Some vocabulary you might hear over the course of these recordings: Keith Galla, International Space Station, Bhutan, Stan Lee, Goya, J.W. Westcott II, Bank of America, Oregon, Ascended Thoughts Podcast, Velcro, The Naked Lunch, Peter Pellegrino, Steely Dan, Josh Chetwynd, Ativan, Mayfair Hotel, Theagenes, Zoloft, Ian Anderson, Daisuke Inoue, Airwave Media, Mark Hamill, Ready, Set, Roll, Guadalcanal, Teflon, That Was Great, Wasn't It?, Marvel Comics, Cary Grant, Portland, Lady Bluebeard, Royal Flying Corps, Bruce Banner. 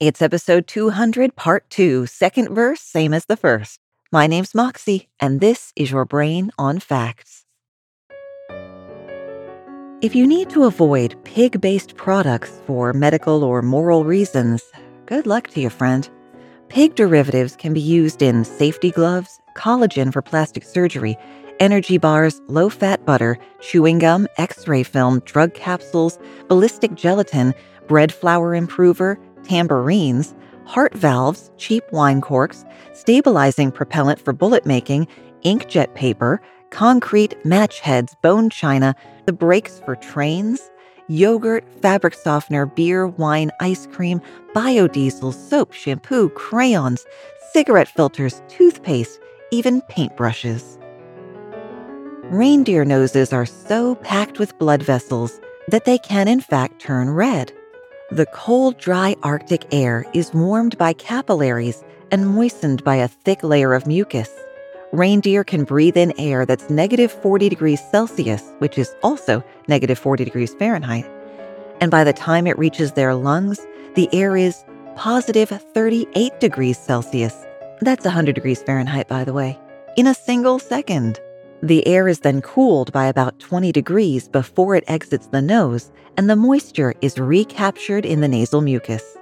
It's episode 200, part 2, second verse, same as the first. My name's Moxie, and this is your brain on facts. If you need to avoid pig-based products for medical or moral reasons, good luck to you, friend. Pig derivatives can be used in safety gloves, collagen for plastic surgery, energy bars, low-fat butter, chewing gum, x-ray film, drug capsules, ballistic gelatin, bread flour improver, tambourines, heart valves, cheap wine corks, stabilizing propellant for bullet making, inkjet paper, concrete, match heads, bone china, the brakes for trains, yogurt, fabric softener, beer, wine, ice cream, biodiesel, soap, shampoo, crayons, cigarette filters, toothpaste, even paintbrushes. Reindeer noses are so packed with blood vessels that they can in fact turn red. The cold, dry Arctic air is warmed by capillaries and moistened by a thick layer of mucus. Reindeer can breathe in air that's negative 40 degrees Celsius, which is also negative 40 degrees Fahrenheit. And by the time it reaches their lungs, the air is positive 38 degrees Celsius. That's 100 degrees Fahrenheit, by the way. In a single second. The air is then cooled by about 20 degrees before it exits the nose, and the moisture is recaptured in the nasal mucus.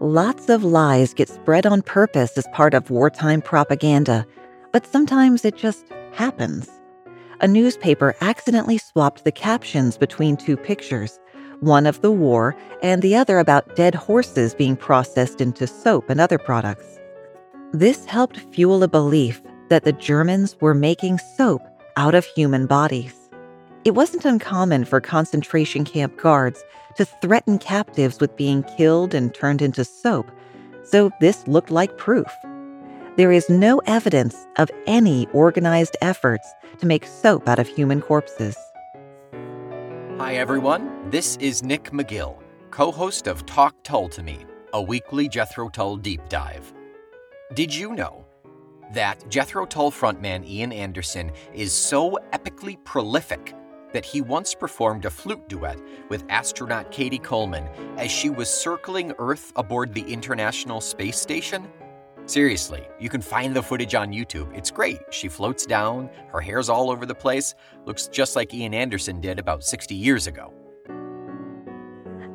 Lots of lies get spread on purpose as part of wartime propaganda, but sometimes it just happens. A newspaper accidentally swapped the captions between two pictures, one of the war and the other about dead horses being processed into soap and other products. This helped fuel a belief that the Germans were making soap out of human bodies. It wasn't uncommon for concentration camp guards to threaten captives with being killed and turned into soap, so this looked like proof. There is no evidence of any organized efforts to make soap out of human corpses. Hi everyone, this is Nick McGill, co-host of Talk Tull to Me, a weekly Jethro Tull deep dive. Did you know that Jethro Tull frontman Ian Anderson is so epically prolific that he once performed a flute duet with astronaut Katie Coleman as she was circling Earth aboard the International Space Station? Seriously, you can find the footage on YouTube. It's great. She floats down, her hair's all over the place, looks just like Ian Anderson did about 60 years ago.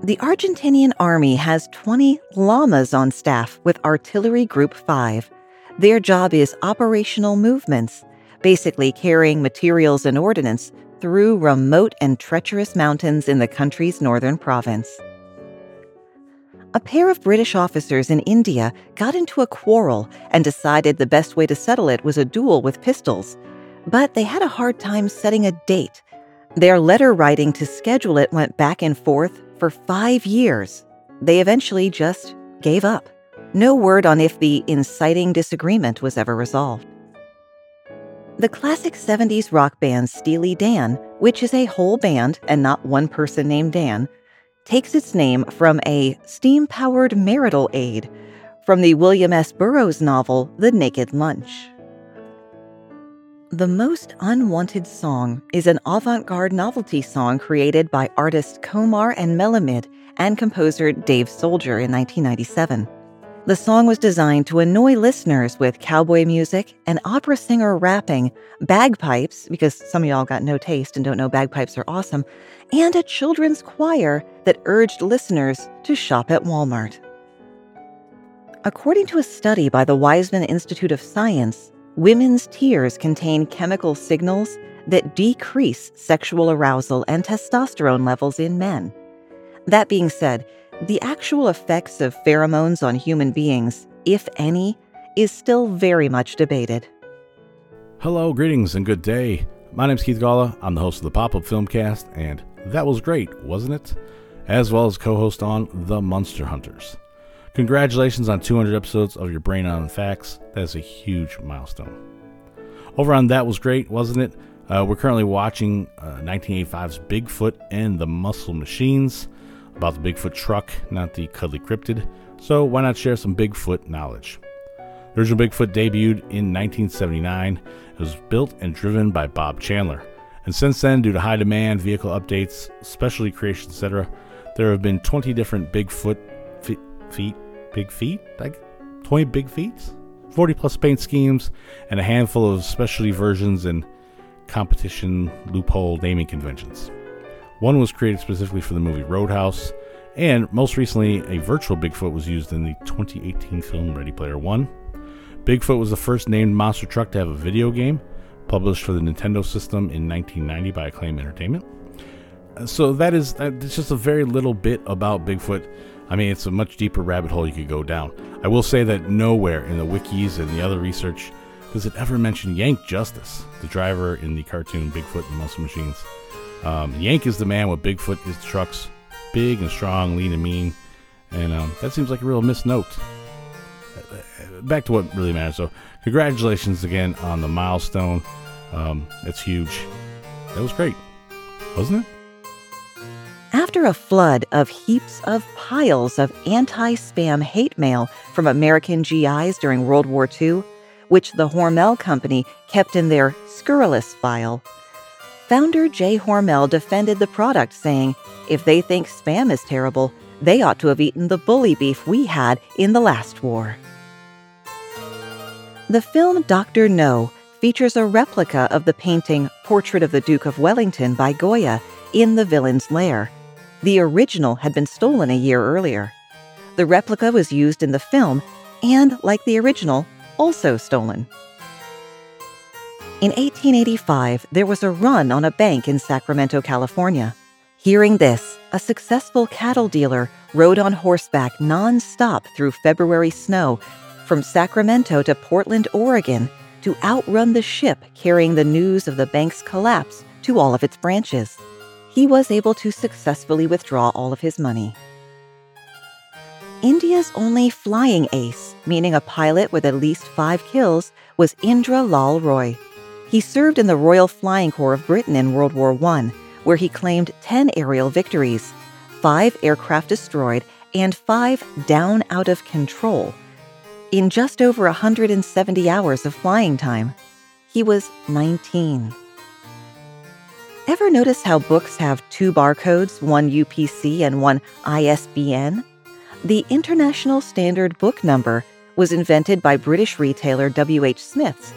The Argentinian Army has 20 llamas on staff with Artillery Group 5. Their job is operational movements, basically carrying materials and ordnance through remote and treacherous mountains in the country's northern province. A pair of British officers in India got into a quarrel and decided the best way to settle it was a duel with pistols, but they had a hard time setting a date. Their letter writing to schedule it went back and forth for 5 years. They eventually just gave up. No word on if the inciting disagreement was ever resolved. The classic 70s rock band Steely Dan, which is a whole band and not one person named Dan, takes its name from a steam-powered marital aid from the William S. Burroughs novel, The Naked Lunch. The Most Unwanted Song is an avant-garde novelty song created by artists Komar and Melamid and composer Dave Soldier in 1997. The song was designed to annoy listeners with cowboy music, an opera singer rapping, bagpipes, because some of y'all got no taste and don't know bagpipes are awesome, and a children's choir that urged listeners to shop at Walmart. According to a study by the Weizmann Institute of Science, women's tears contain chemical signals that decrease sexual arousal and testosterone levels in men. That being said, the actual effects of pheromones on human beings, if any, is still very much debated. Hello, greetings, and good day. My name's Keith Galla. I'm the host of the Pop-Up Filmcast and That Was Great, Wasn't It?, as well as co-host on The Monster Hunters. Congratulations on 200 episodes of your Brain on Facts. That's a huge milestone. Over on That Was Great, Wasn't It? We're currently watching 1985's Bigfoot and the Muscle Machines, about the Bigfoot truck, not the cuddly cryptid. So why not share some Bigfoot knowledge? The original Bigfoot debuted in 1979. It was built and driven by Bob Chandler. And since then, due to high demand, vehicle updates, specialty creations, etc., there have been 20 different Bigfoot feet, 40 plus paint schemes, and a handful of specialty versions and competition loophole naming conventions. One was created specifically for the movie Roadhouse, and most recently, a virtual Bigfoot was used in the 2018 film Ready Player One. Bigfoot was the first named monster truck to have a video game, published for the Nintendo system in 1990 by Acclaim Entertainment. So that's just a very little bit about Bigfoot. I mean, it's a much deeper rabbit hole you could go down. I will say that nowhere in the wikis and the other research does it ever mention Yank Justice, the driver in the cartoon Bigfoot and the Muscle Machines. Yank is the man with Bigfoot is the trucks, big and strong, lean and mean, and that seems like a real missed note. Back to what really matters. So congratulations again on the milestone. It's huge. That was great, wasn't it? After a flood of heaps of piles of anti-spam hate mail from American GIs during World War II, which the Hormel company kept in their scurrilous file, founder Jay Hormel defended the product, saying, "If they think spam is terrible, they ought to have eaten the bully beef we had in the last war." The film Dr. No features a replica of the painting Portrait of the Duke of Wellington by Goya in the villain's lair. The original had been stolen a year earlier. The replica was used in the film and, like the original, also stolen. In 1885, there was a run on a bank in Sacramento, California. Hearing this, a successful cattle dealer rode on horseback non-stop through February snow from Sacramento to Portland, Oregon, to outrun the ship carrying the news of the bank's collapse to all of its branches. He was able to successfully withdraw all of his money. India's only flying ace, meaning a pilot with at least 5 kills, was Indra Lal Roy. He served in the Royal Flying Corps of Britain in World War I, where he claimed 10 aerial victories, 5 aircraft destroyed, and 5 down out of control, in just over 170 hours of flying time. He was 19. Ever notice how books have 2 barcodes, 1 UPC and 1 ISBN? The International Standard Book Number was invented by British retailer W.H. Smith's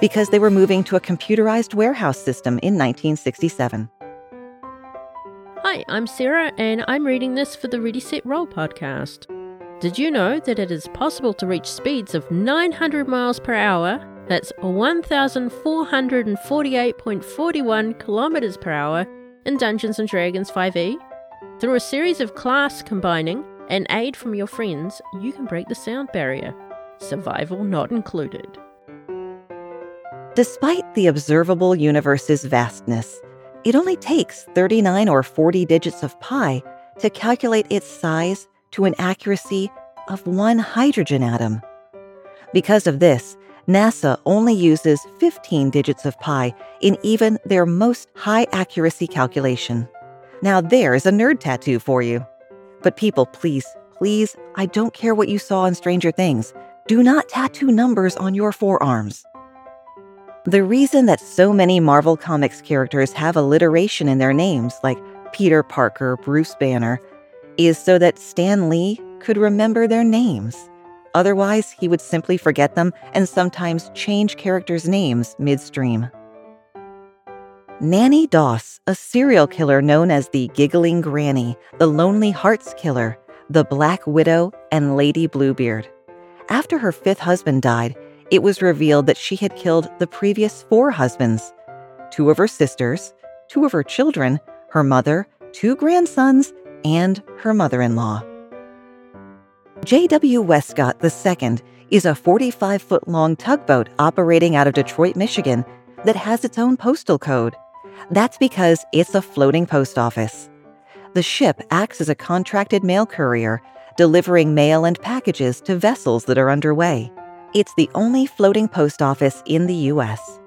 because they were moving to a computerized warehouse system in 1967. Hi, I'm Sarah, and I'm reading this for the Ready, Set, Roll podcast. Did you know that it is possible to reach speeds of 900 miles per hour? That's 1,448.41 kilometers per hour in Dungeons & Dragons 5e. Through a series of class combining and aid from your friends, you can break the sound barrier. Survival not included. Despite the observable universe's vastness, it only takes 39 or 40 digits of pi to calculate its size to an accuracy of 1 hydrogen atom. Because of this, NASA only uses 15 digits of pi in even their most high-accuracy calculation. Now there's a nerd tattoo for you. But people, please, I don't care what you saw in Stranger Things, do not tattoo numbers on your forearms. The reason that so many Marvel Comics characters have alliteration in their names, like Peter Parker, Bruce Banner, is so that Stan Lee could remember their names. Otherwise, he would simply forget them and sometimes change characters' names midstream. Nanny Doss, a serial killer known as the Giggling Granny, the Lonely Hearts Killer, the Black Widow, and Lady Bluebeard. After her 5th husband died, it was revealed that she had killed the previous 4 husbands, 2 of her sisters, 2 of her children, her mother, 2 grandsons, and her mother-in-law. J.W. Westcott II is a 45-foot-long tugboat operating out of Detroit, Michigan, that has its own postal code. That's because it's a floating post office. The ship acts as a contracted mail courier, delivering mail and packages to vessels that are underway. It's the only floating post office in the U.S.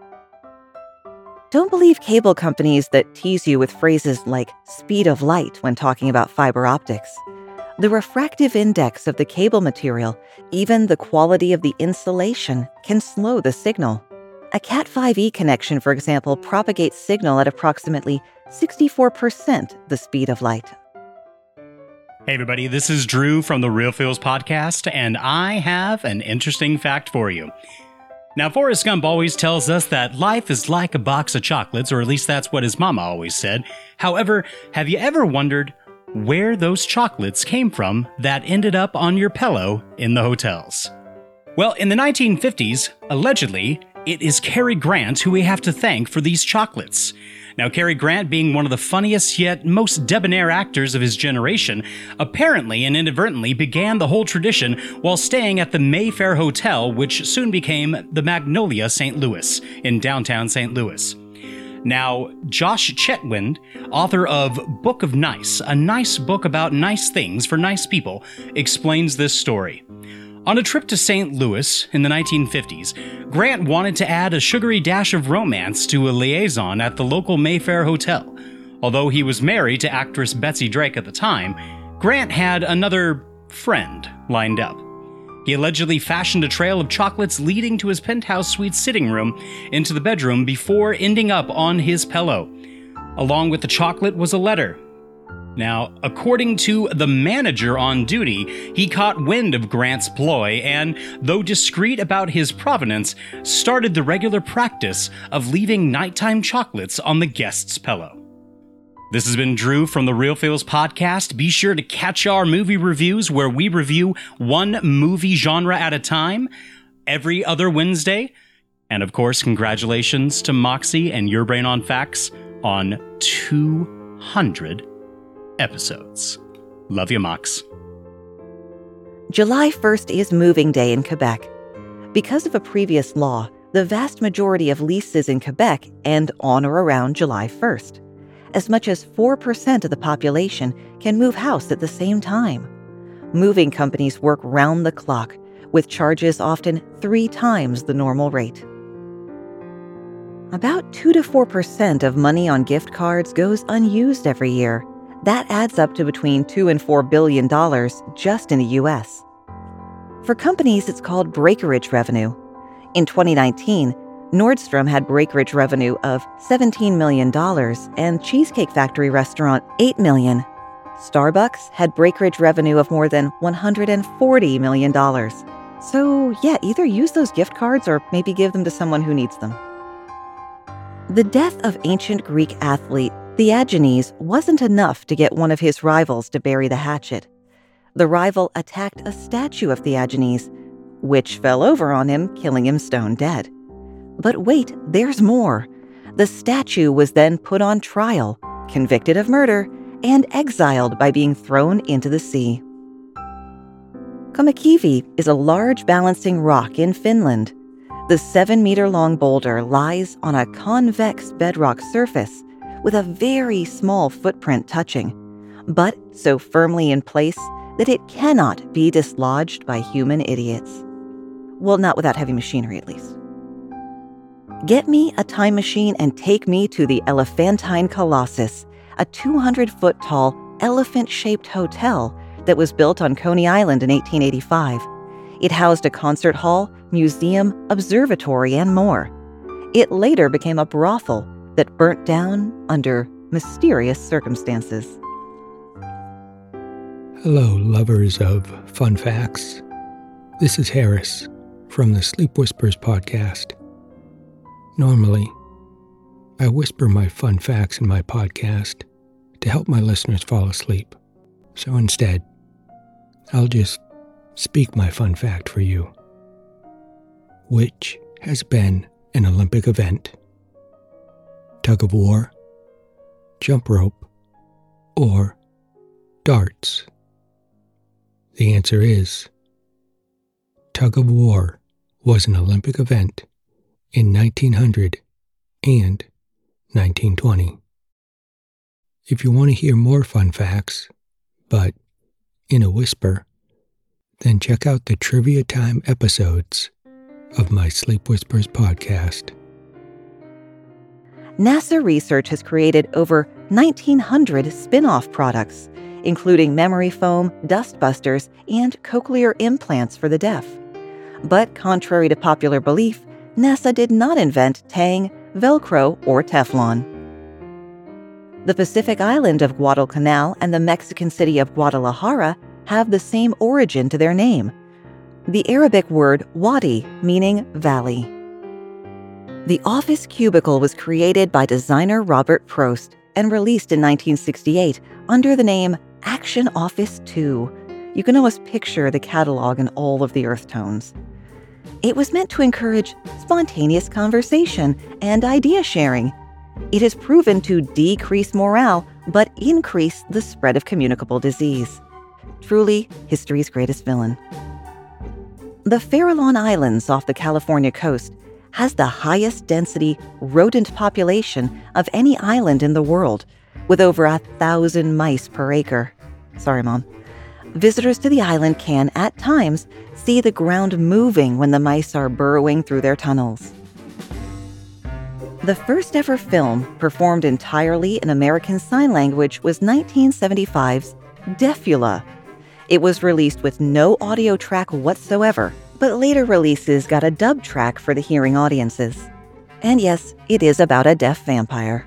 Don't believe cable companies that tease you with phrases like speed of light when talking about fiber optics. The refractive index of the cable material, even the quality of the insulation, can slow the signal. A Cat 5e connection, for example, propagates signal at approximately 64% the speed of light. Hey everybody, this is Drew from The Real Feels Podcast, and I have an interesting fact for you. Now, Forrest Gump always tells us that life is like a box of chocolates, or at least that's what his mama always said. However, have you ever wondered where those chocolates came from that ended up on your pillow in the hotels? Well, in the 1950s, allegedly, it is Cary Grant who we have to thank for these chocolates. Now, Cary Grant, being one of the funniest yet most debonair actors of his generation, apparently and inadvertently began the whole tradition while staying at the Mayfair Hotel, which soon became the Magnolia St. Louis in downtown St. Louis. Now, Josh Chetwynd, author of Book of Nice, a nice book about nice things for nice people, explains this story. On a trip to St. Louis in the 1950s, Grant wanted to add a sugary dash of romance to a liaison at the local Mayfair Hotel. Although he was married to actress Betsy Drake at the time, Grant had another friend lined up. He allegedly fashioned a trail of chocolates leading to his penthouse suite sitting room into the bedroom before ending up on his pillow. Along with the chocolate was a letter. Now, according to the manager on duty, he caught wind of Grant's ploy and, though discreet about his provenance, started the regular practice of leaving nighttime chocolates on the guest's pillow. This has been Drew from The Real Feels Podcast. Be sure to catch our movie reviews where we review one movie genre at a time every other Wednesday. And of course, congratulations to Moxie and Your Brain on Facts on 200 episodes. Love you, Mox. July 1st is moving day in Quebec. Because of a previous law, the vast majority of leases in Quebec end on or around July 1st. As much as 4% of the population can move house at the same time. Moving companies work round the clock, with charges often 3 times the normal rate. About 2 to 4% of money on gift cards goes unused every year. That adds up to between $2 and $4 billion just in the U.S. For companies, it's called breakage revenue. In 2019, Nordstrom had breakage revenue of $17 million and Cheesecake Factory restaurant $8 million. Starbucks had breakage revenue of more than $140 million. So yeah, either use those gift cards or maybe give them to someone who needs them. The death of ancient Greek athlete Theagenes wasn't enough to get one of his rivals to bury the hatchet. The rival attacked a statue of Theagenes, which fell over on him, killing him stone dead. But wait, there's more. The statue was then put on trial, convicted of murder, and exiled by being thrown into the sea. Komikivi is a large balancing rock in Finland. The 7-meter-long boulder lies on a convex bedrock surface with a very small footprint touching, but so firmly in place that it cannot be dislodged by human idiots. Well, not without heavy machinery, at least. Get me a time machine and take me to the Elephantine Colossus, a 200-foot-tall, elephant-shaped hotel that was built on Coney Island in 1885. It housed a concert hall, museum, observatory, and more. It later became a brothel that burnt down under mysterious circumstances. Hello, lovers of fun facts. This is Harris from the Sleep Whispers podcast. Normally, I whisper my fun facts in my podcast to help my listeners fall asleep. So instead, I'll just speak my fun fact for you, which has been an Olympic event. Tug of war, jump rope, or darts? The answer is tug of war was an Olympic event in 1900 and 1920. If you want to hear more fun facts, but in a whisper, then check out the Trivia Time episodes of my Sleep Whispers podcast. NASA research has created over 1,900 spin-off products, including memory foam, dust busters, and cochlear implants for the deaf. But contrary to popular belief, NASA did not invent Tang, Velcro, or Teflon. The Pacific island of Guadalcanal and the Mexican city of Guadalajara have the same origin to their name, the Arabic word wadi, meaning valley. The office cubicle was created by designer Robert Prost and released in 1968 under the name Action Office 2. You can almost picture the catalog in all of the earth tones. It was meant to encourage spontaneous conversation and idea sharing. It has proven to decrease morale but increase the spread of communicable disease. Truly, history's greatest villain. The Farallon Islands off the California coast has the highest density rodent population of any island in the world, with over 1,000 mice per acre. Sorry, Mom. Visitors to the island can, at times, see the ground moving when the mice are burrowing through their tunnels. The first ever film, performed entirely in American Sign Language, was 1975's Defula. It was released with no audio track whatsoever, but later releases got a dub track for the hearing audiences. And yes, it is about a deaf vampire.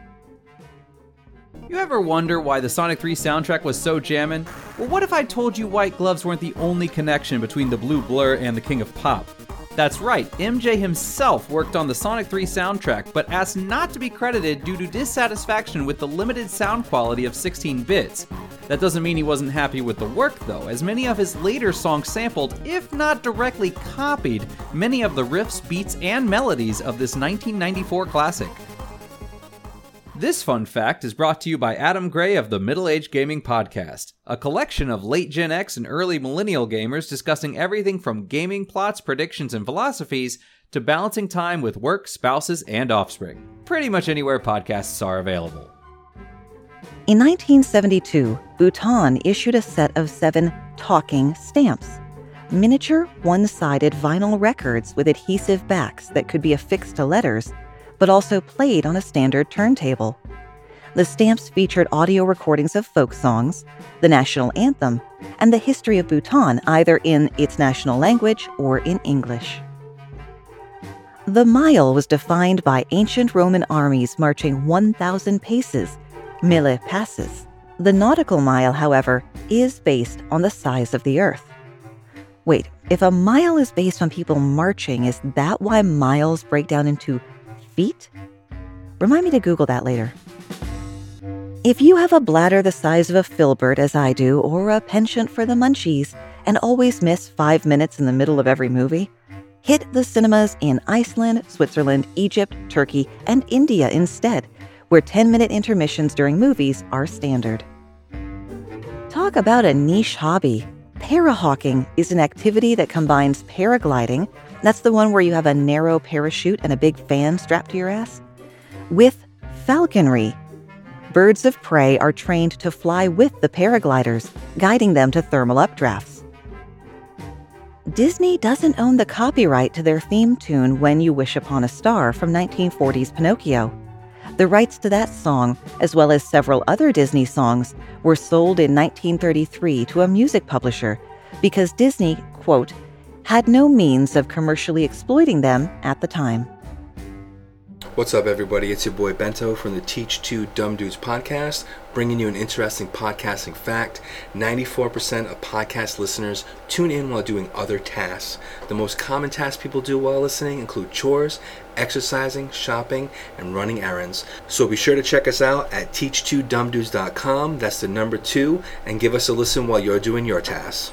You ever wonder why the Sonic 3 soundtrack was so jammin'? Well, what if I told you white gloves weren't the only connection between the Blue Blur and the King of Pop? That's right, MJ himself worked on the Sonic 3 soundtrack, but asked not to be credited due to dissatisfaction with the limited sound quality of 16 bits. That doesn't mean he wasn't happy with the work, though, as many of his later songs sampled, if not directly copied, many of the riffs, beats, and melodies of this 1994 classic. This fun fact is brought to you by Adam Gray of the Middle Age Gaming Podcast, a collection of late Gen X and early millennial gamers discussing everything from gaming plots, predictions, and philosophies to balancing time with work, spouses, and offspring. Pretty much anywhere podcasts are available. In 1972, Bhutan issued a set of 7 talking stamps, miniature one-sided vinyl records with adhesive backs that could be affixed to letters but also played on a standard turntable. The stamps featured audio recordings of folk songs, the national anthem, and the history of Bhutan, either in its national language or in English. The mile was defined by ancient Roman armies marching 1,000 paces, mille passes. The nautical mile, however, is based on the size of the earth. Wait, if a mile is based on people marching, is that why miles break down into feet? Remind me to Google that later. If you have a bladder the size of a filbert, as I do, or a penchant for the munchies, and always miss 5 minutes in the middle of every movie, hit the cinemas in Iceland, Switzerland, Egypt, Turkey, and India instead, where 10-minute intermissions during movies are standard. Talk about a niche hobby. Parahawking is an activity that combines paragliding, that's the one where you have a narrow parachute and a big fan strapped to your ass, with falconry. Birds of prey are trained to fly with the paragliders, guiding them to thermal updrafts. Disney doesn't own the copyright to their theme tune When You Wish Upon a Star from 1940's Pinocchio. The rights to that song, as well as several other Disney songs, were sold in 1933 to a music publisher because Disney, quote, had no means of commercially exploiting them at the time. What's up, everybody? It's your boy Bento from the Teach Two Dumb Dudes podcast, bringing you an interesting podcasting fact. 94% of podcast listeners tune in while doing other tasks. The most common tasks people do while listening include chores, exercising, shopping, and running errands. So be sure to check us out at teach2dumbdudes.com, that's the number 2, and give us a listen while you're doing your tasks.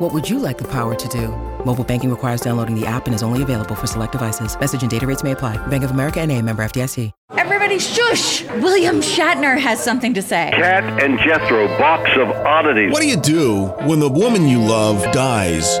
What would you like the power to do? Mobile banking requires downloading the app and is only available for select devices. Message and data rates may apply. Bank of America N.A. member FDIC. Everybody shush! William Shatner has something to say. Cat and Jethro, box of oddities. What do you do when the woman you love dies?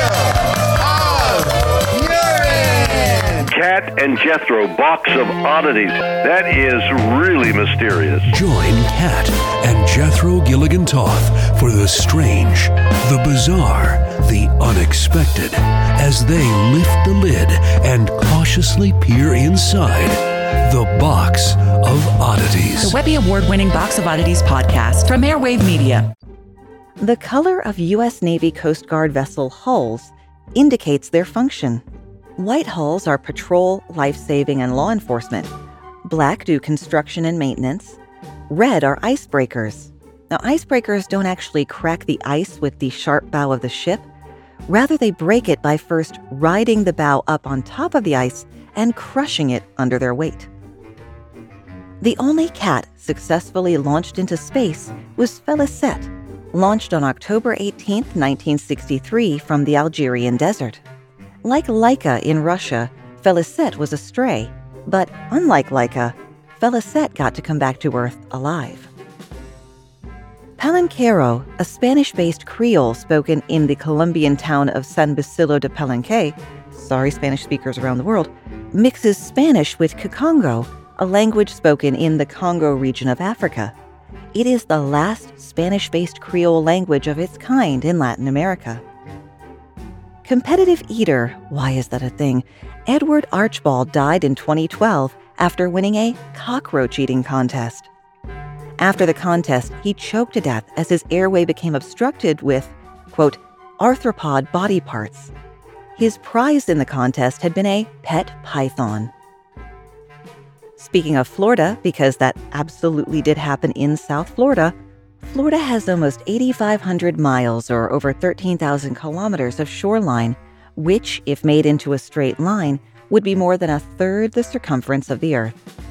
Cat and Jethro, box of oddities. That is really mysterious. Join Cat and Jethro Gilligan Toth for the strange, the bizarre, the unexpected, as they lift the lid and cautiously peer inside the box of oddities. The Webby Award-winning Box of Oddities podcast from Airwave Media. The color of U.S. Navy Coast Guard vessel hulls indicates their function. White hulls are patrol, life-saving, and law enforcement. Black do construction and maintenance. Red are icebreakers. Now, icebreakers don't actually crack the ice with the sharp bow of the ship. Rather, they break it by first riding the bow up on top of the ice and crushing it under their weight. The only cat successfully launched into space was Felicet, launched on October 18, 1963 from the Algerian desert. Like Laika in Russia, Felicet was a stray, but unlike Laika, Felicet got to come back to Earth alive. Palenquero, a Spanish-based Creole spoken in the Colombian town of San Basilio de Palenque, sorry Spanish speakers around the world, mixes Spanish with Kikongo, a language spoken in the Congo region of Africa. It is the last Spanish-based Creole language of its kind in Latin America. Competitive eater, why is that a thing? Edward Archibald died in 2012 after winning a cockroach eating contest. After the contest, he choked to death as his airway became obstructed with, quote, arthropod body parts. His prize in the contest had been a pet python. Speaking of Florida, because that absolutely did happen in South Florida, Florida has almost 8,500 miles or over 13,000 kilometers of shoreline, which, if made into a straight line, would be more than a third the circumference of the Earth.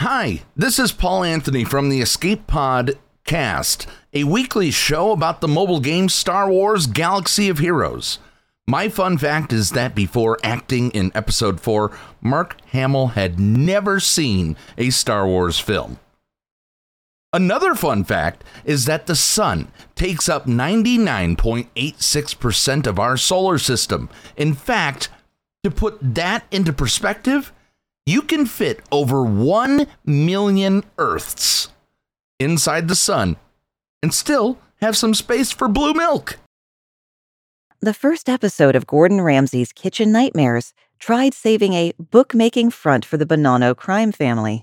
Hi, this is Paul Anthony from the Escape Pod Cast, a weekly show about the mobile game Star Wars Galaxy of Heroes. My fun fact is that before acting in Episode 4, Mark Hamill had never seen a Star Wars film. Another fun fact is that the sun takes up 99.86% of our solar system. In fact, to put that into perspective, you can fit over 1 million Earths inside the sun and still have some space for blue milk. The first episode of Gordon Ramsay's Kitchen Nightmares tried saving a bookmaking front for the Bonanno crime family.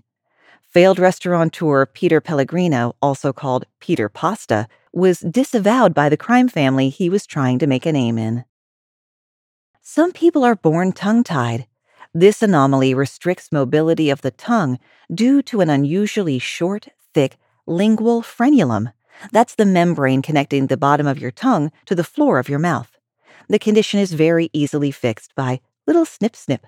Failed restaurateur Peter Pellegrino, also called Peter Pasta, was disavowed by the crime family he was trying to make a name in. Some people are born tongue-tied. This anomaly restricts mobility of the tongue due to an unusually short, thick lingual frenulum. That's the membrane connecting the bottom of your tongue to the floor of your mouth. The condition is very easily fixed by little snip-snip.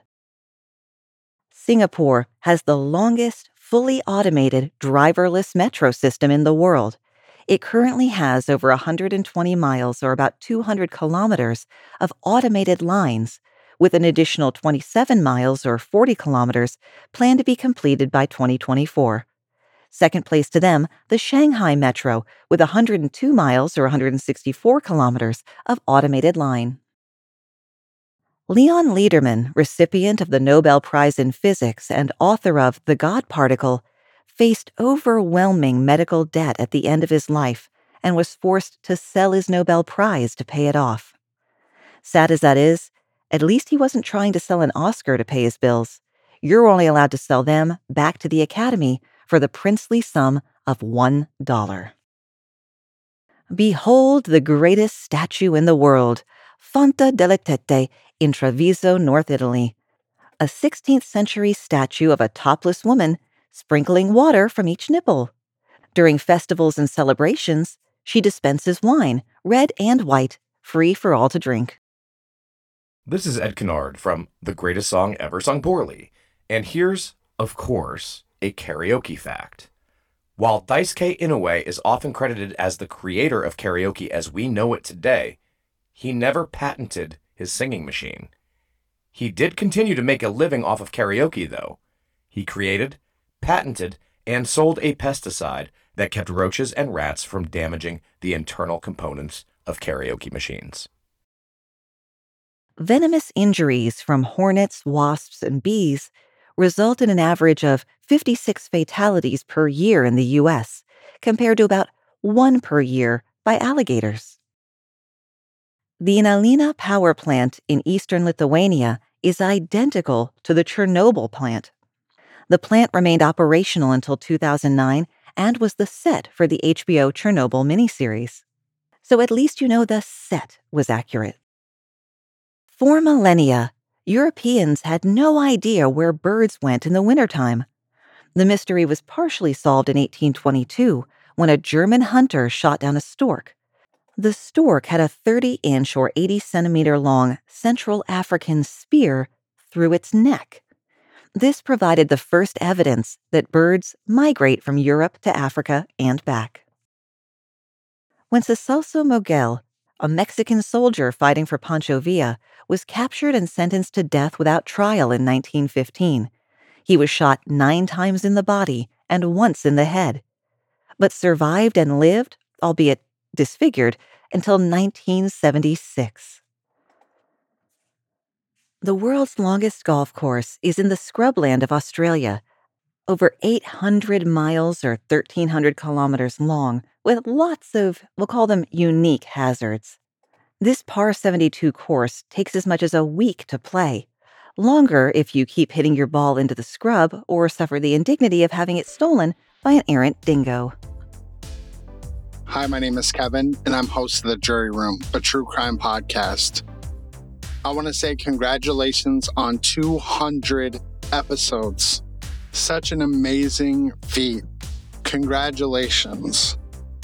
Singapore has the longest fully automated driverless metro system in the world. It currently has over 120 miles or about 200 kilometers of automated lines, with an additional 27 miles or 40 kilometers planned to be completed by 2024. Second place to them, the Shanghai Metro, with 102 miles or 164 kilometers of automated line. Leon Lederman, recipient of the Nobel Prize in Physics and author of The God Particle, faced overwhelming medical debt at the end of his life and was forced to sell his Nobel Prize to pay it off. Sad as that is, at least he wasn't trying to sell an Oscar to pay his bills. You're only allowed to sell them back to the Academy for the princely sum of $1. Behold the greatest statue in the world, Fonte delle Tette in Treviso, North Italy, a 16th century statue of a topless woman sprinkling water from each nipple. During festivals and celebrations, she dispenses wine, red and white, free for all to drink. This is Ed Kennard from The Greatest Song Ever Sung Poorly, and here's, of course, a karaoke fact. While Daisuke Inoue is often credited as the creator of karaoke as we know it today, he never patented his singing machine. He did continue to make a living off of karaoke, though. He created, patented, and sold a pesticide that kept roaches and rats from damaging the internal components of karaoke machines. Venomous injuries from hornets, wasps, and bees result in an average of 56 fatalities per year in the U.S., compared to about one per year by alligators. The Ignalina power plant in eastern Lithuania is identical to the Chernobyl plant. The plant remained operational until 2009 and was the set for the HBO Chernobyl miniseries. So at least you know the set was accurate. For millennia, Europeans had no idea where birds went in the wintertime. The mystery was partially solved in 1822 when a German hunter shot down a stork. The stork had a 30-inch or 80-centimeter-long Central African spear through its neck. This provided the first evidence that birds migrate from Europe to Africa and back. When Cesalso Moguel, a Mexican soldier fighting for Pancho Villa, was captured and sentenced to death without trial in 1915. He was shot 9 times in the body and once in the head, but survived and lived, albeit disfigured, until 1976. The world's longest golf course is in the scrubland of Australia, over 800 miles or 1,300 kilometers long, with lots of, we'll call them, unique hazards. This par 72 course takes as much as a week to play, longer if you keep hitting your ball into the scrub or suffer the indignity of having it stolen by an errant dingo. Hi, my name is Kevin, and I'm host of The Jury Room, a true crime podcast. I want to say congratulations on 200 episodes. Such an amazing feat. Congratulations.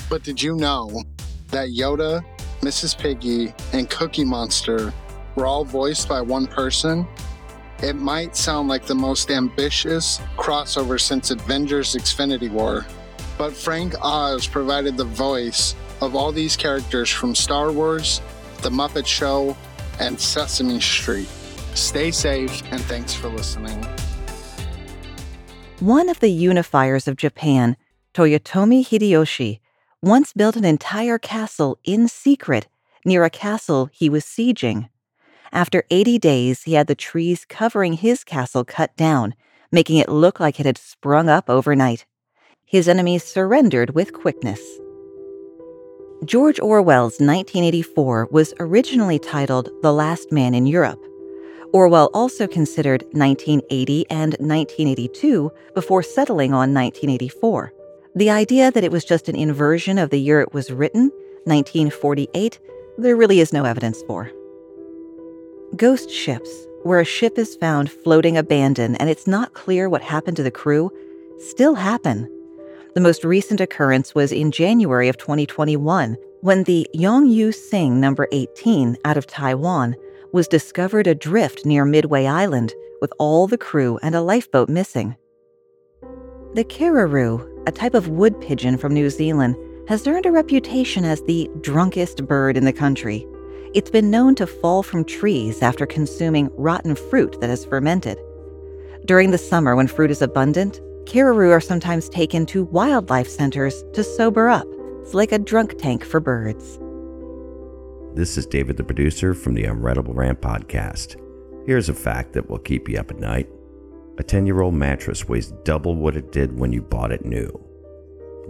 But did you know that Yoda, Mrs. Piggy, and Cookie Monster were all voiced by one person? It might sound like the most ambitious crossover since Avengers: Infinity War, but Frank Oz provided the voice of all these characters from Star Wars, The Muppet Show, and Sesame Street. Stay safe, and thanks for listening. One of the unifiers of Japan, Toyotomi Hideyoshi, once built an entire castle in secret near a castle he was sieging. After 80 days, he had the trees covering his castle cut down, making it look like it had sprung up overnight. His enemies surrendered with quickness. George Orwell's 1984 was originally titled The Last Man in Europe. Orwell also considered 1980 and 1982 before settling on 1984. The idea that it was just an inversion of the year it was written, 1948, there really is no evidence for. Ghost ships, where a ship is found floating abandoned and it's not clear what happened to the crew, still happen. The most recent occurrence was in January of 2021 when the Yongyu Sing No. 18 out of Taiwan was discovered adrift near Midway Island with all the crew and a lifeboat missing. The Kararu, a type of wood pigeon from New Zealand, has earned a reputation as the drunkest bird in the country. It's been known to fall from trees after consuming rotten fruit that has fermented. During the summer when fruit is abundant, Kararu are sometimes taken to wildlife centers to sober up. It's like a drunk tank for birds. This is David the Producer from the Unreadable Rant Podcast. Here's a fact that will keep you up at night. A 10-year-old mattress weighs double what it did when you bought it new.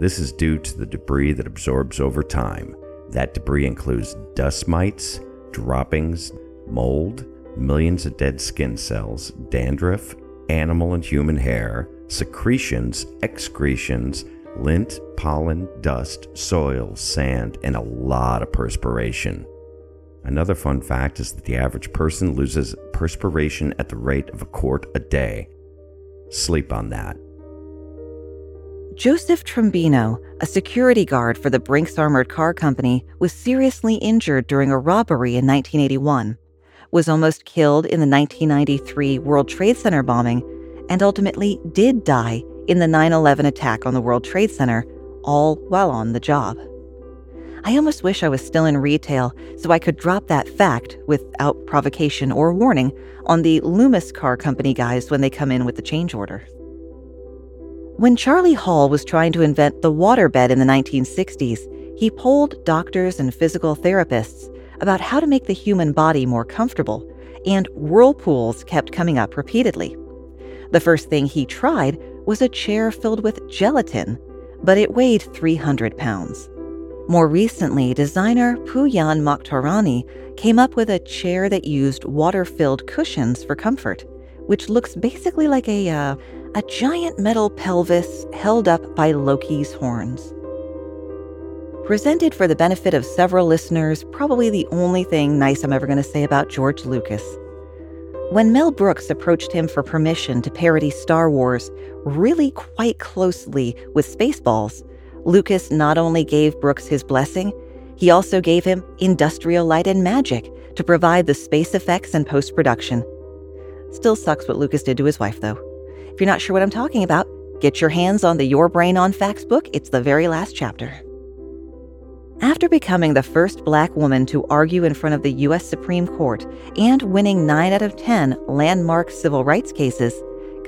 This is due to the debris that absorbs over time. That debris includes dust mites, droppings, mold, millions of dead skin cells, dandruff, animal and human hair, secretions, excretions, lint, pollen, dust, soil, sand, and a lot of perspiration. Another fun fact is that the average person loses perspiration at the rate of a quart a day. Sleep on that. Joseph Trombino, a security guard for the Brinks Armored Car Company, was seriously injured during a robbery in 1981, was almost killed in the 1993 World Trade Center bombing, and ultimately did die in the 9/11 attack on the World Trade Center, all while on the job. I almost wish I was still in retail so I could drop that fact without provocation or warning on the Loomis Car Company guys when they come in with the change order. When Charlie Hall was trying to invent the waterbed in the 1960s, he polled doctors and physical therapists about how to make the human body more comfortable, and whirlpools kept coming up repeatedly. The first thing he tried was a chair filled with gelatin, but it weighed 300 pounds. More recently, designer Pooyan Mokhtarani came up with a chair that used water-filled cushions for comfort, which looks basically like a giant metal pelvis held up by Loki's horns. Presented for the benefit of several listeners, probably the only thing nice I'm ever going to say about George Lucas. When Mel Brooks approached him for permission to parody Star Wars really quite closely with Spaceballs, Lucas not only gave Brooks his blessing, he also gave him industrial light and magic to provide the space effects and post-production. Still sucks what Lucas did to his wife, though. If you're not sure what I'm talking about, get your hands on the Your Brain on Facts book. It's the very last chapter. After becoming the first black woman to argue in front of the U.S. Supreme Court and winning 9 out of 10 landmark civil rights cases,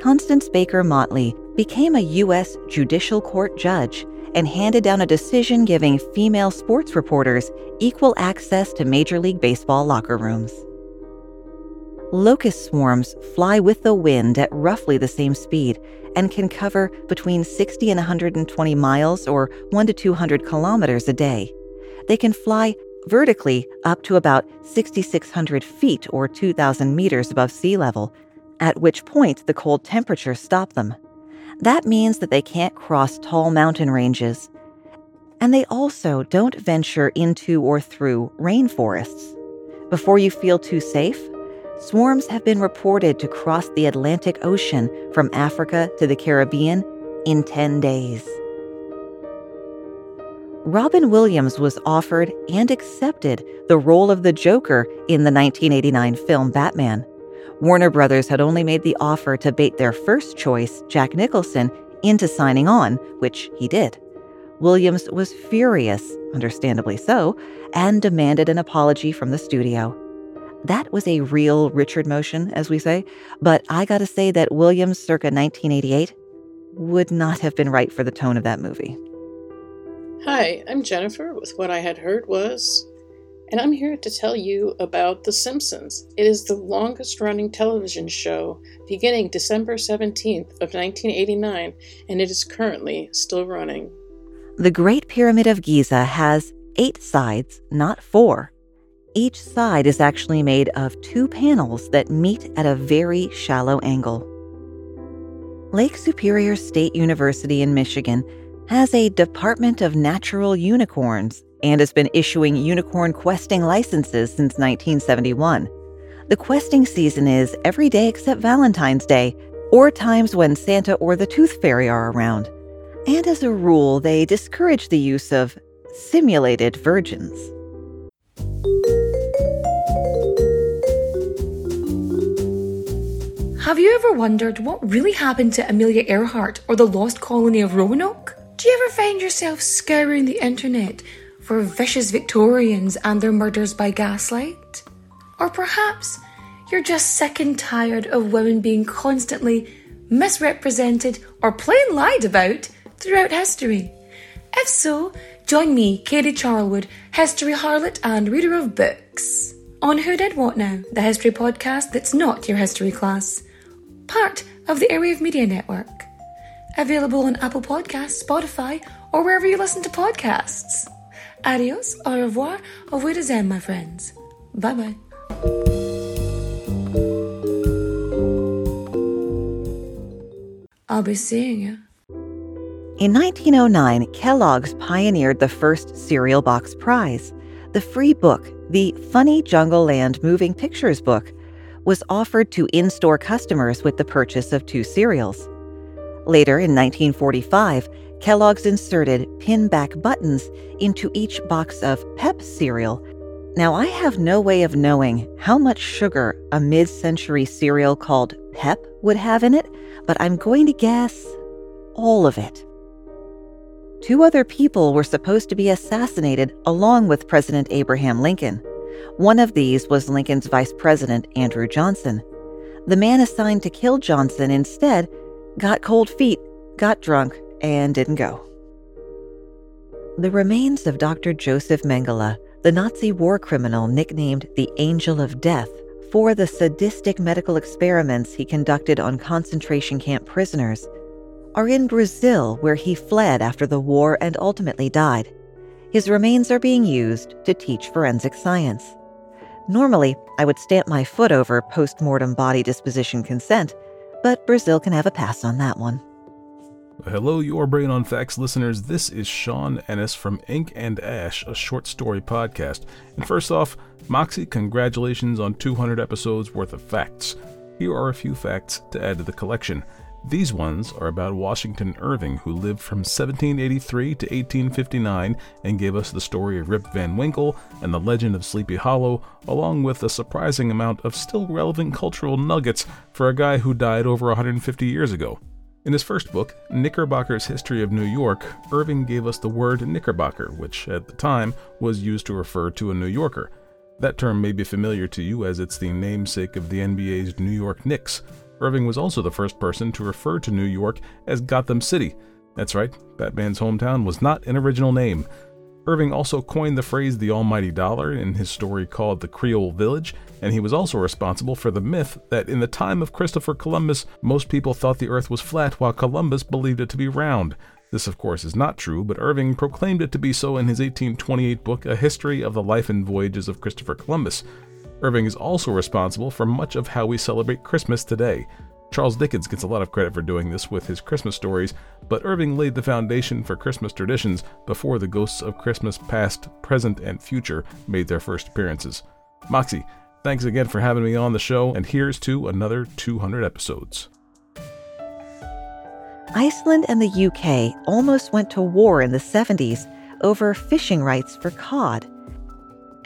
Constance Baker Motley became a U.S. Judicial Court judge and handed down a decision giving female sports reporters equal access to Major League Baseball locker rooms. Locust swarms fly with the wind at roughly the same speed and can cover between 60 and 120 miles or 1 to 200 kilometers a day. They can fly vertically up to about 6,600 feet or 2,000 meters above sea level, at which point the cold temperatures stop them. That means that they can't cross tall mountain ranges. And they also don't venture into or through rainforests. Before you feel too safe, swarms have been reported to cross the Atlantic Ocean from Africa to the Caribbean in 10 days. Robin Williams was offered and accepted the role of the Joker in the 1989 film Batman. Warner Brothers had only made the offer to bait their first choice, Jack Nicholson, into signing on, which he did. Williams was furious, understandably so, and demanded an apology from the studio. That was a real Richard motion, as we say, but I gotta say that Williams circa 1988 would not have been right for the tone of that movie. Hi, I'm Jennifer with What I Had Heard Was, and I'm here to tell you about The Simpsons. It is the longest-running television show beginning December 17th of 1989, and it is currently still running. The Great Pyramid of Giza has 8 sides, not 4. Each side is actually made of 2 panels that meet at a very shallow angle. Lake Superior State University in Michigan has a Department of Natural Unicorns and has been issuing unicorn questing licenses since 1971. The questing season is every day except Valentine's Day, or times when Santa or the Tooth Fairy are around. And as a rule, they discourage the use of simulated virgins. Have you ever wondered what really happened to Amelia Earhart or the lost colony of Roanoke? Do you ever find yourself scouring the internet for vicious Victorians and their murders by gaslight? Or perhaps you're just sick and tired of women being constantly misrepresented or plain lied about throughout history? If so, join me, Katie Charlwood, history harlot and reader of books, on Who Did What Now, the history podcast that's not your history class. Part of the Airwave Media Network. Available on Apple Podcasts, Spotify, or wherever you listen to podcasts. Adios, au revoir, au revoir to Zen, my friends. Bye-bye. I'll be seeing you. In 1909, Kellogg's pioneered the first cereal box prize, the free book the Funny Jungle Land Moving Pictures book was offered to in-store customers with the purchase of 2 cereals. Later, in 1945, Kellogg's inserted pin-back buttons into each box of Pep cereal. Now, I have no way of knowing how much sugar a mid-century cereal called Pep would have in it, but I'm going to guess all of it. 2 other people were supposed to be assassinated along with President Abraham Lincoln. One of these was Lincoln's Vice President, Andrew Johnson. The man assigned to kill Johnson instead got cold feet, got drunk, and didn't go. The remains of Dr. Joseph Mengele, the Nazi war criminal nicknamed the Angel of Death for the sadistic medical experiments he conducted on concentration camp prisoners, are in Brazil, where he fled after the war and ultimately died. His remains are being used to teach forensic science. Normally, I would stamp my foot over post-mortem body disposition consent, but Brazil can have a pass on that one. Hello, Your Brain on Facts listeners. This is Sean Ennis from Ink and Ash, a short story podcast. And first off, Moxie, congratulations on 200 episodes worth of facts. Here are a few facts to add to the collection. These ones are about Washington Irving, who lived from 1783 to 1859 and gave us the story of Rip Van Winkle and the legend of Sleepy Hollow, along with a surprising amount of still relevant cultural nuggets for a guy who died over 150 years ago. In his first book, Knickerbocker's History of New York, Irving gave us the word Knickerbocker, which at the time was used to refer to a New Yorker. That term may be familiar to you as it's the namesake of the NBA's New York Knicks. Irving was also the first person to refer to New York as Gotham City. That's right, Batman's hometown was not an original name. Irving also coined the phrase the almighty dollar in his story called The Creole Village, and he was also responsible for the myth that in the time of Christopher Columbus, most people thought the earth was flat while Columbus believed it to be round. This, of course, is not true, but Irving proclaimed it to be so in his 1828 book, A History of the Life and Voyages of Christopher Columbus. Irving is also responsible for much of how we celebrate Christmas today. Charles Dickens gets a lot of credit for doing this with his Christmas stories, but Irving laid the foundation for Christmas traditions before the ghosts of Christmas past, present, and future made their first appearances. Moxie, thanks again for having me on the show, and here's to another 200 episodes. Iceland and the UK almost went to war in the 70s over fishing rights for cod.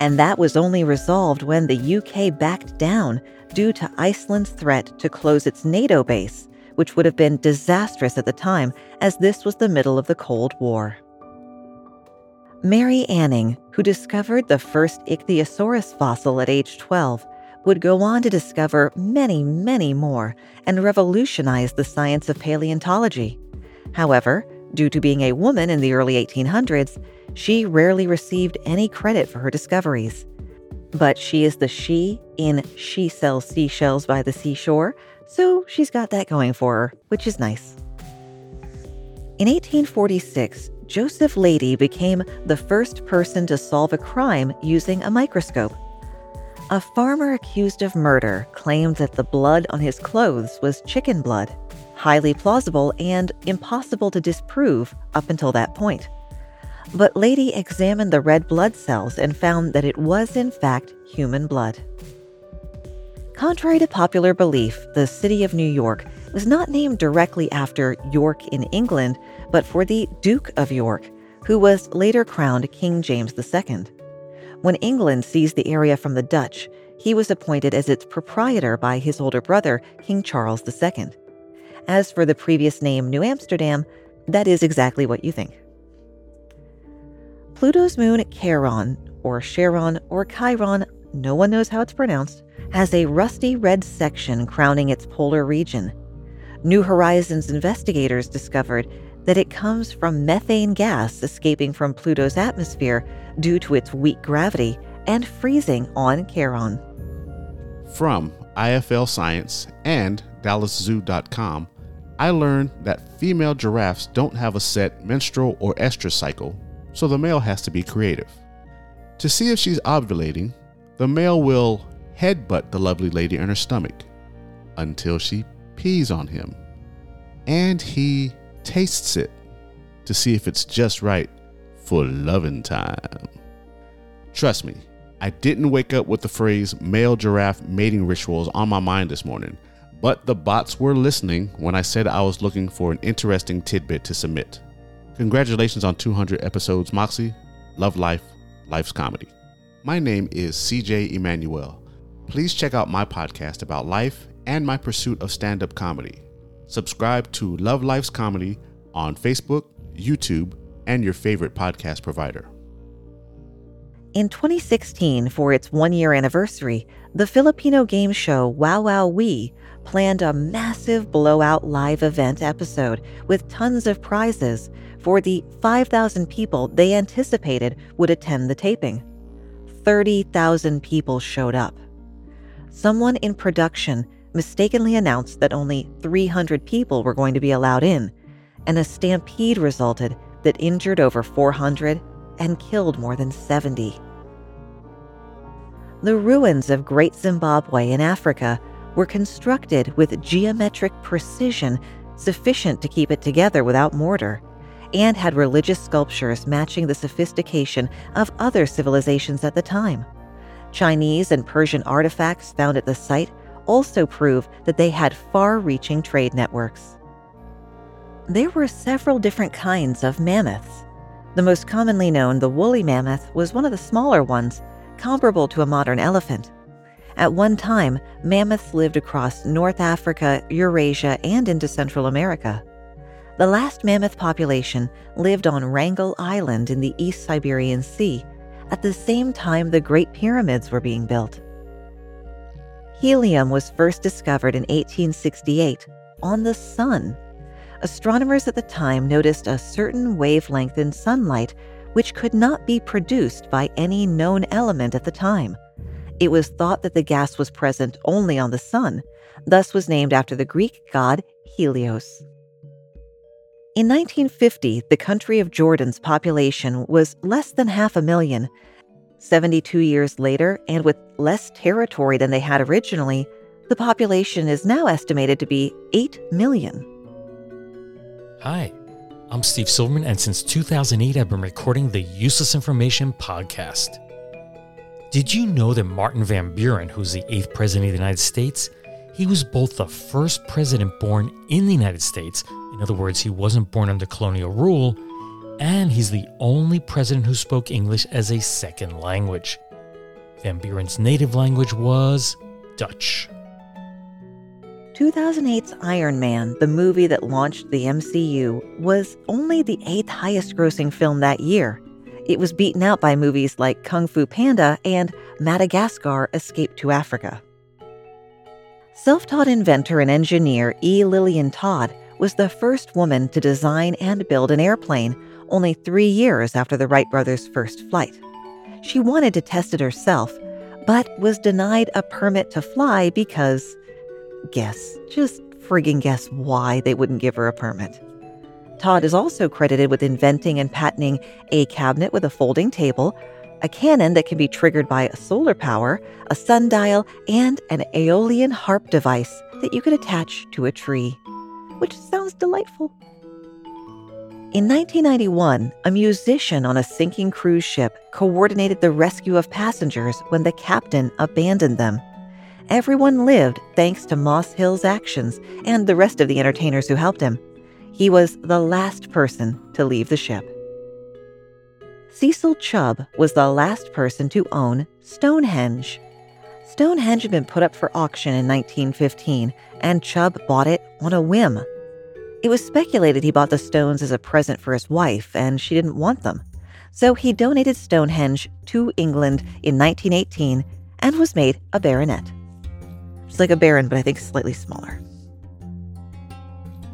And that was only resolved when the UK backed down due to Iceland's threat to close its NATO base, which would have been disastrous at the time, as this was the middle of the Cold War. Mary Anning, who discovered the first ichthyosaurus fossil at age 12, would go on to discover many, many more and revolutionize the science of paleontology. However, due to being a woman in the early 1800s, she rarely received any credit for her discoveries. But she is the she in She Sells Seashells by the Seashore, so she's got that going for her, which is nice. In 1846, Joseph Leidy became the first person to solve a crime using a microscope. A farmer accused of murder claimed that the blood on his clothes was chicken blood, highly plausible and impossible to disprove up until that point. But Leidy examined the red blood cells and found that it was, in fact, human blood. Contrary to popular belief, the city of New York was not named directly after York in England, but for the Duke of York, who was later crowned King James II. When England seized the area from the Dutch, he was appointed as its proprietor by his older brother, King Charles II. As for the previous name, New Amsterdam, that is exactly what you think. Pluto's moon Charon, or Charon, or Chiron, no one knows how it's pronounced, has a rusty red section crowning its polar region. New Horizons investigators discovered that it comes from methane gas escaping from Pluto's atmosphere due to its weak gravity and freezing on Charon. From IFL Science and DallasZoo.com, I learned that female giraffes don't have a set menstrual or estrous cycle, so the male has to be creative. To see if she's ovulating, the male will headbutt the lovely lady in her stomach until she pees on him. And he tastes it to see if it's just right for loving time. Trust me, I didn't wake up with the phrase male giraffe mating rituals on my mind this morning, but the bots were listening when I said I was looking for an interesting tidbit to submit. Congratulations on 200 episodes, Moxie. Love life, life's comedy. My name is CJ Emmanuel. Please check out my podcast about life and my pursuit of stand-up comedy. Subscribe to Love Life's Comedy on Facebook, YouTube, and your favorite podcast provider. In 2016, for its one-year anniversary, the Filipino game show Wow Wow Wee planned a massive blowout live event episode with tons of prizes for the 5,000 people they anticipated would attend the taping. 30,000 people showed up. Someone in production mistakenly announced that only 300 people were going to be allowed in, and a stampede resulted that injured over 400 and killed more than 70. The ruins of Great Zimbabwe in Africa were constructed with geometric precision sufficient to keep it together without mortar, and had religious sculptures matching the sophistication of other civilizations at the time. Chinese and Persian artifacts found at the site also prove that they had far-reaching trade networks. There were several different kinds of mammoths. The most commonly known, the woolly mammoth, was one of the smaller ones, comparable to a modern elephant. At one time, mammoths lived across North Africa, Eurasia, and into Central America. The last mammoth population lived on Wrangel Island in the East Siberian Sea, at the same time the Great Pyramids were being built. Helium was first discovered in 1868 on the sun. Astronomers at the time noticed a certain wavelength in sunlight which could not be produced by any known element at the time. It was thought that the gas was present only on the sun, thus was named after the Greek god Helios. In 1950, the country of Jordan's population was less than 500,000. 72 years later, and with less territory than they had originally, the population is now estimated to be 8 million. Hi, I'm Steve Silverman, and since 2008, I've been recording the Useless Information podcast. Did you know that Martin Van Buren, who's the 8th president of the United States, he was both the first president born in the United States, in other words, he wasn't born under colonial rule, and he's the only president who spoke English as a second language. Van Buren's native language was Dutch. 2008's Iron Man, the movie that launched the MCU, was only the 8th highest-grossing film that year. It was beaten out by movies like Kung Fu Panda and Madagascar: Escape to Africa. Self-taught inventor and engineer E. Lillian Todd was the first woman to design and build an airplane, only 3 years after the Wright brothers' first flight. She wanted to test it herself, but was denied a permit to fly because, just friggin' guess why they wouldn't give her a permit. Todd is also credited with inventing and patenting a cabinet with a folding table, a cannon that can be triggered by solar power, a sundial, and an Aeolian harp device that you could attach to a tree, which sounds delightful. In 1991, a musician on a sinking cruise ship coordinated the rescue of passengers when the captain abandoned them. Everyone lived thanks to Moss Hill's actions and the rest of the entertainers who helped him. He was the last person to leave the ship. Cecil Chubb was the last person to own Stonehenge. Stonehenge had been put up for auction in 1915, and Chubb bought it on a whim. It was speculated he bought the stones as a present for his wife, and she didn't want them. So he donated Stonehenge to England in 1918 and was made a baronet. It's like a baron, but I think slightly smaller.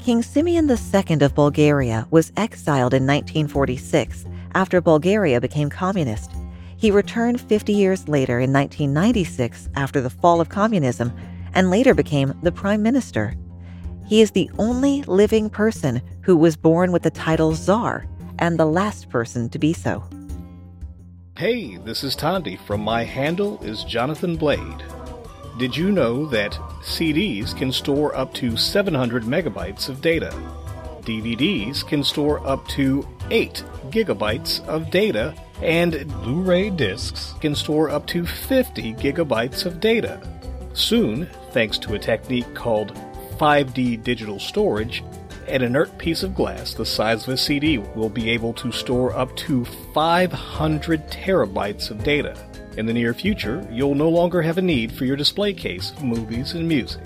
King Simeon II of Bulgaria was exiled in 1946 after Bulgaria became communist. He returned 50 years later in 1996 after the fall of communism and later became the prime minister. He is the only living person who was born with the title Tsar, and the last person to be so. Hey, this is Tondi from My Handle is Jonathan Blade. Did you know that CDs can store up to 700 megabytes of data? DVDs can store up to 8 gigabytes of data and Blu-ray discs can store up to 50 gigabytes of data. Soon, thanks to a technique called 5D digital storage, an inert piece of glass the size of a CD will be able to store up to 500 terabytes of data. In the near future, you'll no longer have a need for your display case of movies and music.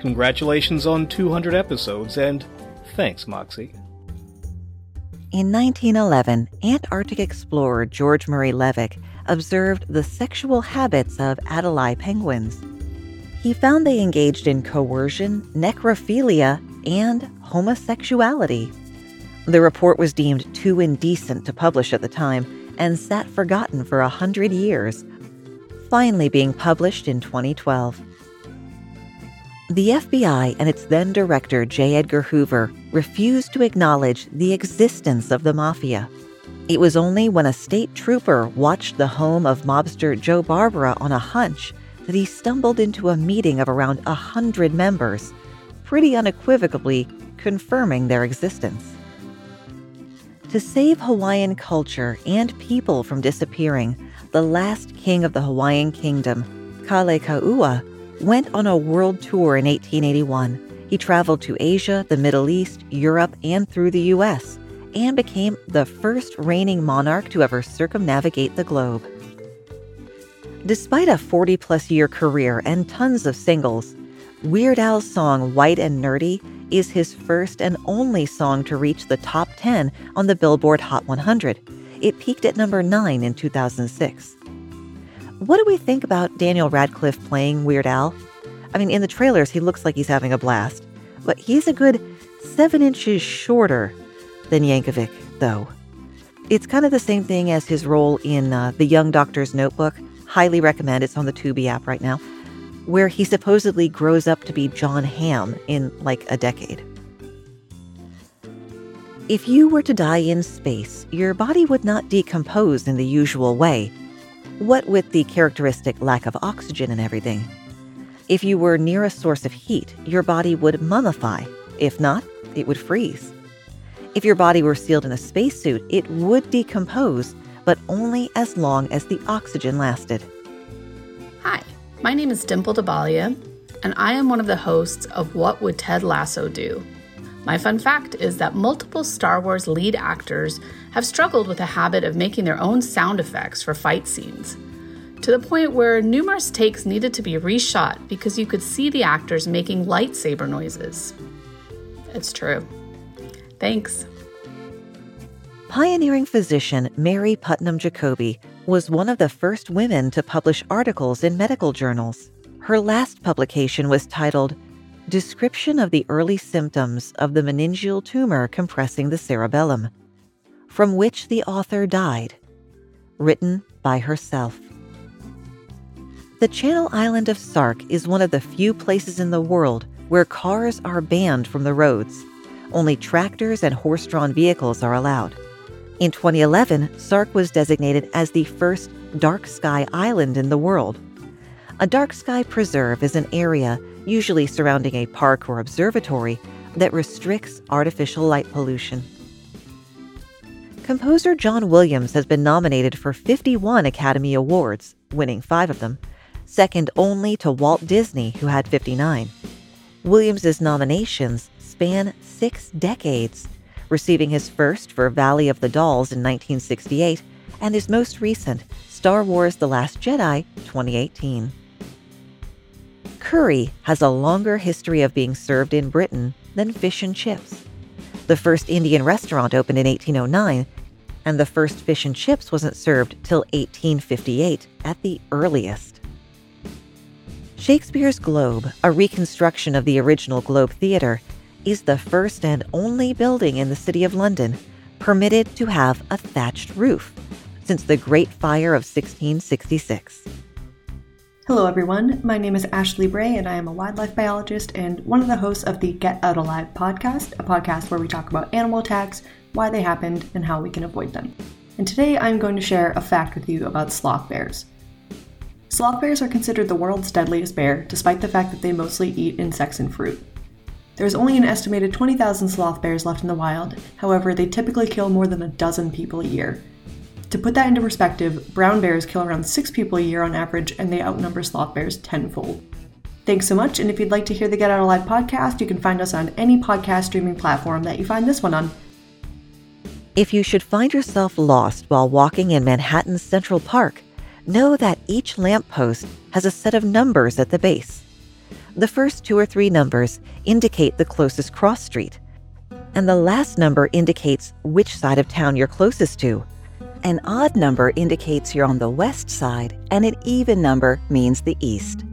Congratulations on 200 episodes, and thanks, Moxie. In 1911, Antarctic explorer George Murray Levick observed the sexual habits of Adelie penguins. He found they engaged in coercion, necrophilia, and homosexuality. The report was deemed too indecent to publish at the time and sat forgotten for 100 years, finally being published in 2012. The FBI and its then-director J. Edgar Hoover refused to acknowledge the existence of the Mafia. It was only when a state trooper watched the home of mobster Joe Barbera on a hunch that he stumbled into a meeting of around 100 members, pretty unequivocally confirming their existence. To save Hawaiian culture and people from disappearing, the last king of the Hawaiian kingdom, Kalekaua, went on a world tour in 1881. He traveled to Asia, the Middle East, Europe, and through the U.S., and became the first reigning monarch to ever circumnavigate the globe. Despite a 40-plus year career and tons of singles, Weird Al's song White and Nerdy is his first and only song to reach the top 10 on the Billboard Hot 100. It peaked at number 9 in 2006. What do we think about Daniel Radcliffe playing Weird Al? I mean, in the trailers, he looks like he's having a blast. But he's a good 7 inches shorter than Yankovic, though. It's kind of the same thing as his role in The Young Doctor's Notebook. Highly recommend. It's on the Tubi app right now. Where he supposedly grows up to be John Hamm in like a decade. If you were to die in space, your body would not decompose in the usual way. What with the characteristic lack of oxygen and everything. If you were near a source of heat, your body would mummify. If not, it would freeze. If your body were sealed in a spacesuit, it would decompose, but only as long as the oxygen lasted. Hi, my name is Dimple Dabalia, and I am one of the hosts of What Would Ted Lasso Do? My fun fact is that multiple Star Wars lead actors have struggled with a habit of making their own sound effects for fight scenes, to the point where numerous takes needed to be reshot because you could see the actors making lightsaber noises. It's true. Thanks. Pioneering physician Mary Putnam Jacoby was one of the first women to publish articles in medical journals. Her last publication was titled Description of the Early Symptoms of the Meningeal Tumor Compressing the Cerebellum, from which the author died, written by herself. The Channel Island of Sark is one of the few places in the world where cars are banned from the roads. Only tractors and horse-drawn vehicles are allowed. In 2011, Sark was designated as the first dark sky island in the world. A dark sky preserve is an area, usually surrounding a park or observatory, that restricts artificial light pollution. Composer John Williams has been nominated for 51 Academy Awards, winning 5 of them, second only to Walt Disney, who had 59. Williams' nominations span 6 decades, receiving his first for Valley of the Dolls in 1968 and his most recent, Star Wars The Last Jedi, 2018. Curry has a longer history of being served in Britain than fish and chips. The first Indian restaurant opened in 1809, and the first fish and chips wasn't served till 1858 at the earliest. Shakespeare's Globe, a reconstruction of the original Globe Theatre, is the first and only building in the City of London permitted to have a thatched roof since the Great Fire of 1666. Hello everyone, my name is Ashley Bray and I am a wildlife biologist and one of the hosts of the Get Out Alive podcast, a podcast where we talk about animal attacks, why they happened, and how we can avoid them. And today I'm going to share a fact with you about sloth bears. Sloth bears are considered the world's deadliest bear, despite the fact that they mostly eat insects and fruit. There's only an estimated 20,000 sloth bears left in the wild, however they typically kill more than a dozen people a year. To put that into perspective, brown bears kill around 6 people a year on average, and they outnumber sloth bears tenfold. Thanks so much, and if you'd like to hear the Get Out Alive podcast, you can find us on any podcast streaming platform that you find this one on. If you should find yourself lost while walking in Manhattan's Central Park, know that each lamppost has a set of numbers at the base. The first 2 or 3 numbers indicate the closest cross street, and the last number indicates which side of town you're closest to. An odd number indicates you're on the west side, and an even number means the east.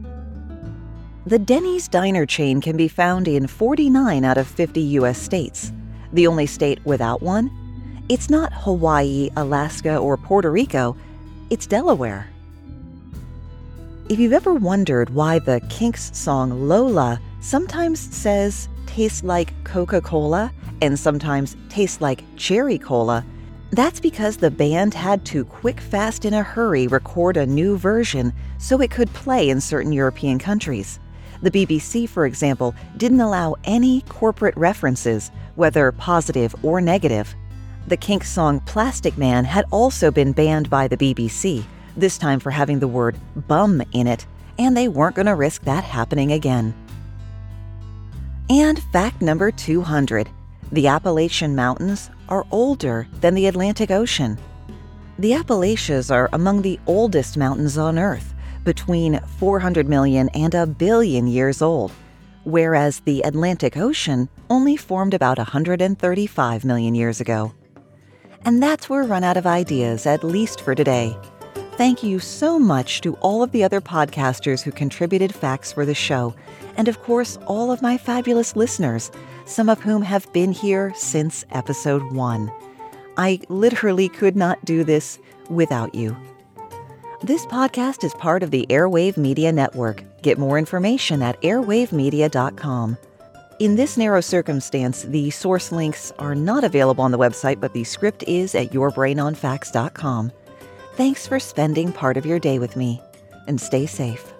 The Denny's diner chain can be found in 49 out of 50 U.S. states. The only state without one? It's not Hawaii, Alaska, or Puerto Rico. It's Delaware. If you've ever wondered why the Kinks song Lola sometimes says tastes like Coca-Cola and sometimes tastes like cherry cola, that's because the band had to quick, fast, in a hurry record a new version so it could play in certain European countries. The BBC, for example, didn't allow any corporate references, whether positive or negative. The Kinks song Plastic Man had also been banned by the BBC, this time for having the word bum in it, and they weren't going to risk that happening again. And fact number 200, the Appalachian Mountains are older than the Atlantic Ocean. The Appalachians are among the oldest mountains on Earth, between 400 million and 1 billion years old, whereas the Atlantic Ocean only formed about 135 million years ago. And that's where we've run out of ideas, at least for today. Thank you so much to all of the other podcasters who contributed facts for the show, and of course, all of my fabulous listeners, some of whom have been here since episode 1. I literally could not do this without you. This podcast is part of the Airwave Media Network. Get more information at airwavemedia.com. In this narrow circumstance, the source links are not available on the website, but the script is at yourbrainonfacts.com. Thanks for spending part of your day with me, and stay safe.